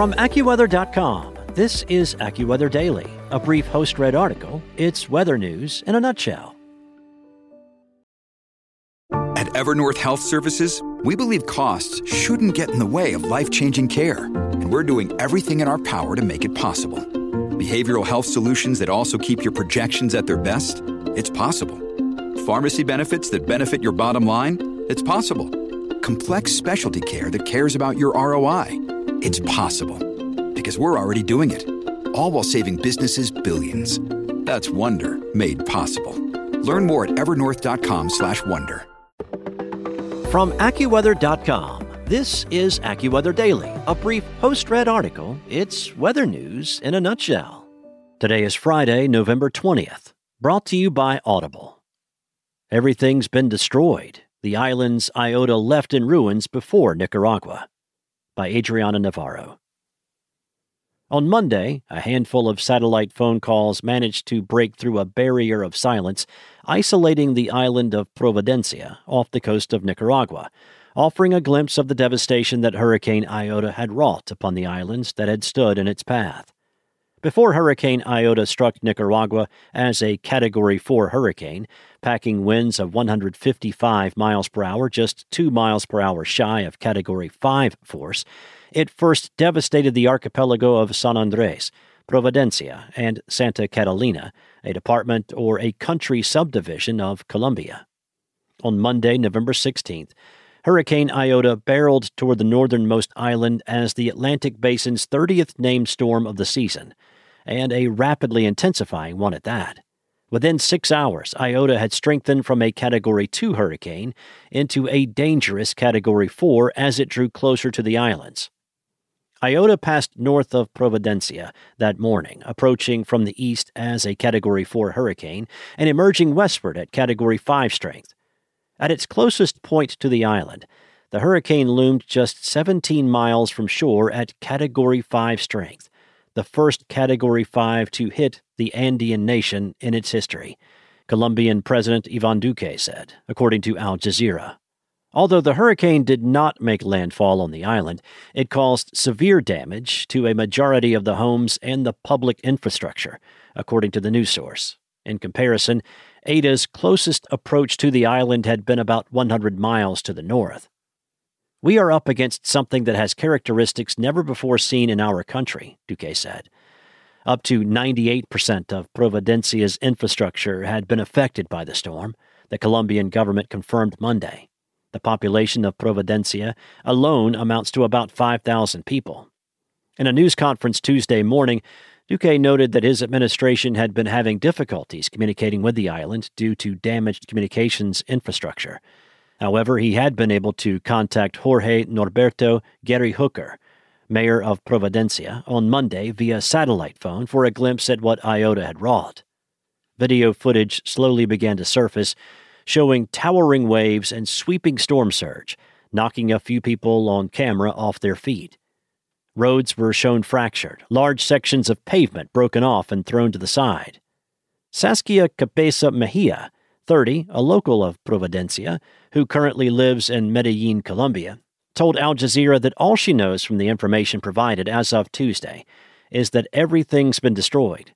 From AccuWeather.com, this is AccuWeather Daily, a brief host-read article. It's weather news in a nutshell. At Evernorth Health Services, we believe costs shouldn't get in the way of life-changing care, and we're doing everything in our power to make it possible. Behavioral health solutions that also keep your projections at their best? It's possible. Pharmacy benefits that benefit your bottom line? It's possible. Complex specialty care that cares about your ROI? It's possible. Because we're already doing it. All while saving businesses billions. That's Wonder made possible. Learn more at evernorth.com/wonder. From AccuWeather.com, this is AccuWeather Daily, a brief host-read article. It's weather news in a nutshell. Today is Friday, November 20th, brought to you by Audible. Everything's been destroyed. The island's Iota left in ruins before Nicaragua, by Adriana Navarro. On Monday, a handful of satellite phone calls managed to break through a barrier of silence, isolating the island of Providencia off the coast of Nicaragua, offering a glimpse of the devastation that Hurricane Iota had wrought upon the islands that had stood in its path. Before Hurricane Iota struck Nicaragua as a Category 4 hurricane, packing winds of 155 miles per hour, just 2 miles per hour shy of Category 5 force, it first devastated the archipelago of San Andrés, Providencia, and Santa Catalina, a department or a country subdivision of Colombia. On Monday, November 16th, Hurricane Iota barreled toward the northernmost island as the Atlantic basin's 30th named storm of the season, and a rapidly intensifying one at that. Within 6 hours, Iota had strengthened from a Category 2 hurricane into a dangerous Category 4 as it drew closer to the islands. Iota passed north of Providencia that morning, approaching from the east as a Category 4 hurricane and emerging westward at Category 5 strength. At its closest point to the island, the hurricane loomed just 17 miles from shore at Category 5 strength, the first Category 5 to hit the Andean nation in its history, Colombian President Ivan Duque said, according to Al Jazeera. Although the hurricane did not make landfall on the island, it caused severe damage to a majority of the homes and the public infrastructure, according to the news source. In comparison, Ida's closest approach to the island had been about 100 miles to the north. "We are up against something that has characteristics never before seen in our country," Duque said. Up to 98% of Providencia's infrastructure had been affected by the storm, the Colombian government confirmed Monday. The population of Providencia alone amounts to about 5,000 people. In a news conference Tuesday morning, Duque noted that his administration had been having difficulties communicating with the island due to damaged communications infrastructure. However, he had been able to contact Jorge Norberto Gary Hooker, mayor of Providencia, on Monday via satellite phone for a glimpse at what Iota had wrought. Video footage slowly began to surface, showing towering waves and sweeping storm surge, knocking a few people on camera off their feet. Roads were shown fractured, large sections of pavement broken off and thrown to the side. Saskia Capesa Mejia, 30, a local of Providencia, who currently lives in Medellin, Colombia, told Al Jazeera that all she knows from the information provided as of Tuesday is that everything's been destroyed.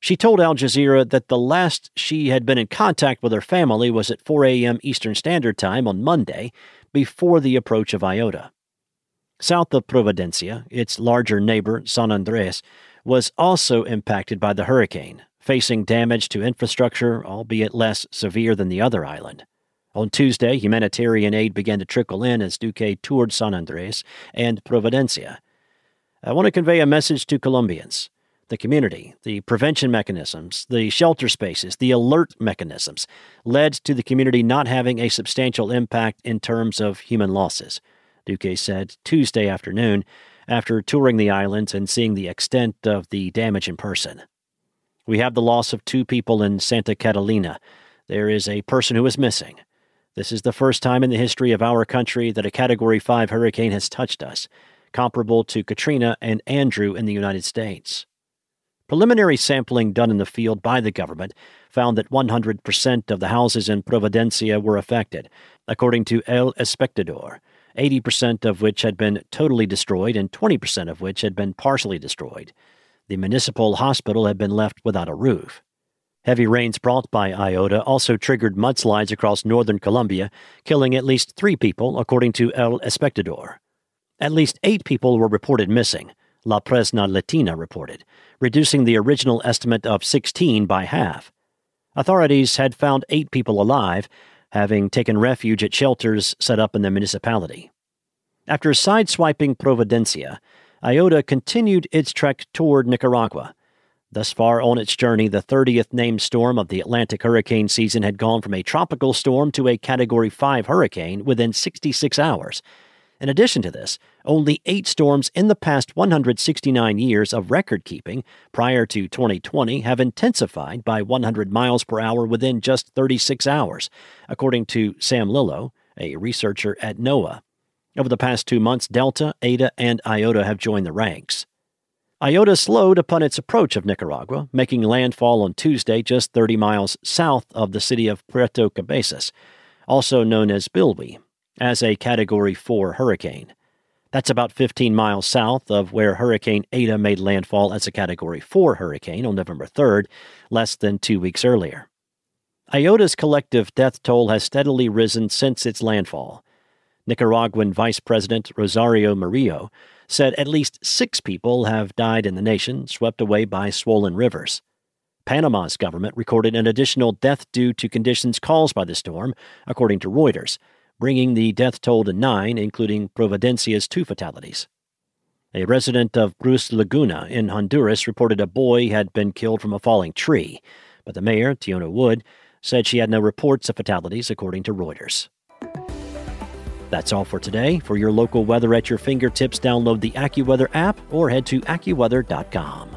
She told Al Jazeera that the last she had been in contact with her family was at 4 a.m. Eastern Standard Time on Monday, before the approach of Iota. South of Providencia, its larger neighbor, San Andrés, was also impacted by the hurricane, facing damage to infrastructure, albeit less severe than the other island. On Tuesday, humanitarian aid began to trickle in as Duque toured San Andrés and Providencia. "I want to convey a message to Colombians. The community, the prevention mechanisms, the shelter spaces, the alert mechanisms led to the community not having a substantial impact in terms of human losses," Duque said Tuesday afternoon after touring the islands and seeing the extent of the damage in person. "We have the loss of 2 people in Santa Catalina. There is a person who is missing. This is the first time in the history of our country that a Category 5 hurricane has touched us, comparable to Katrina and Andrew in the United States." Preliminary sampling done in the field by the government found that 100% of the houses in Providencia were affected, according to El Espectador, 80% of which had been totally destroyed and 20% of which had been partially destroyed. The municipal hospital had been left without a roof. Heavy rains brought by Iota also triggered mudslides across northern Colombia, killing at least 3 people, according to El Espectador. At least 8 people were reported missing, La Prensa Latina reported, reducing the original estimate of 16 by half. Authorities had found 8 people alive, having taken refuge at shelters set up in the municipality. After sideswiping Providencia, Iota continued its trek toward Nicaragua. Thus far on its journey, the 30th named storm of the Atlantic hurricane season had gone from a tropical storm to a Category 5 hurricane within 66 hours. In addition to this, only 8 storms in the past 169 years of record-keeping prior to 2020 have intensified by 100 miles per hour within just 36 hours, according to Sam Lillo, a researcher at NOAA. Over the past 2 months, Delta, Eta, and Iota have joined the ranks. Iota slowed upon its approach of Nicaragua, making landfall on Tuesday just 30 miles south of the city of Puerto Cabezas, also known as Bilby, as a Category 4 hurricane. That's about 15 miles south of where Hurricane Eta made landfall as a Category 4 hurricane on November 3rd, less than 2 weeks earlier. Iota's collective death toll has steadily risen since its landfall. Nicaraguan Vice President Rosario Murillo said at least 6 people have died in the nation, swept away by swollen rivers. Panama's government recorded an additional death due to conditions caused by the storm, according to Reuters, bringing the death toll to 9, including Providencia's 2 fatalities. A resident of Cruz Laguna in Honduras reported a boy had been killed from a falling tree, but the mayor, Tiona Wood, said she had no reports of fatalities, according to Reuters. That's all for today. For your local weather at your fingertips, download the AccuWeather app or head to AccuWeather.com.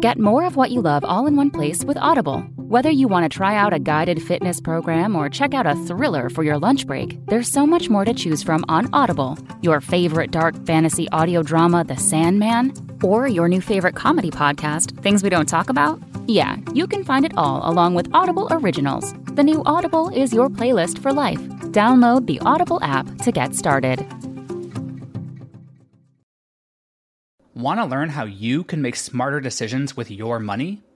Get more of what you love all in one place with Audible. Whether you want to try out a guided fitness program or check out a thriller for your lunch break, there's so much more to choose from on Audible. Your favorite dark fantasy audio drama, The Sandman, or your new favorite comedy podcast, Things We Don't Talk About? Yeah, you can find it all along with Audible Originals. The new Audible is your playlist for life. Download the Audible app to get started. Want to learn how you can make smarter decisions with your money?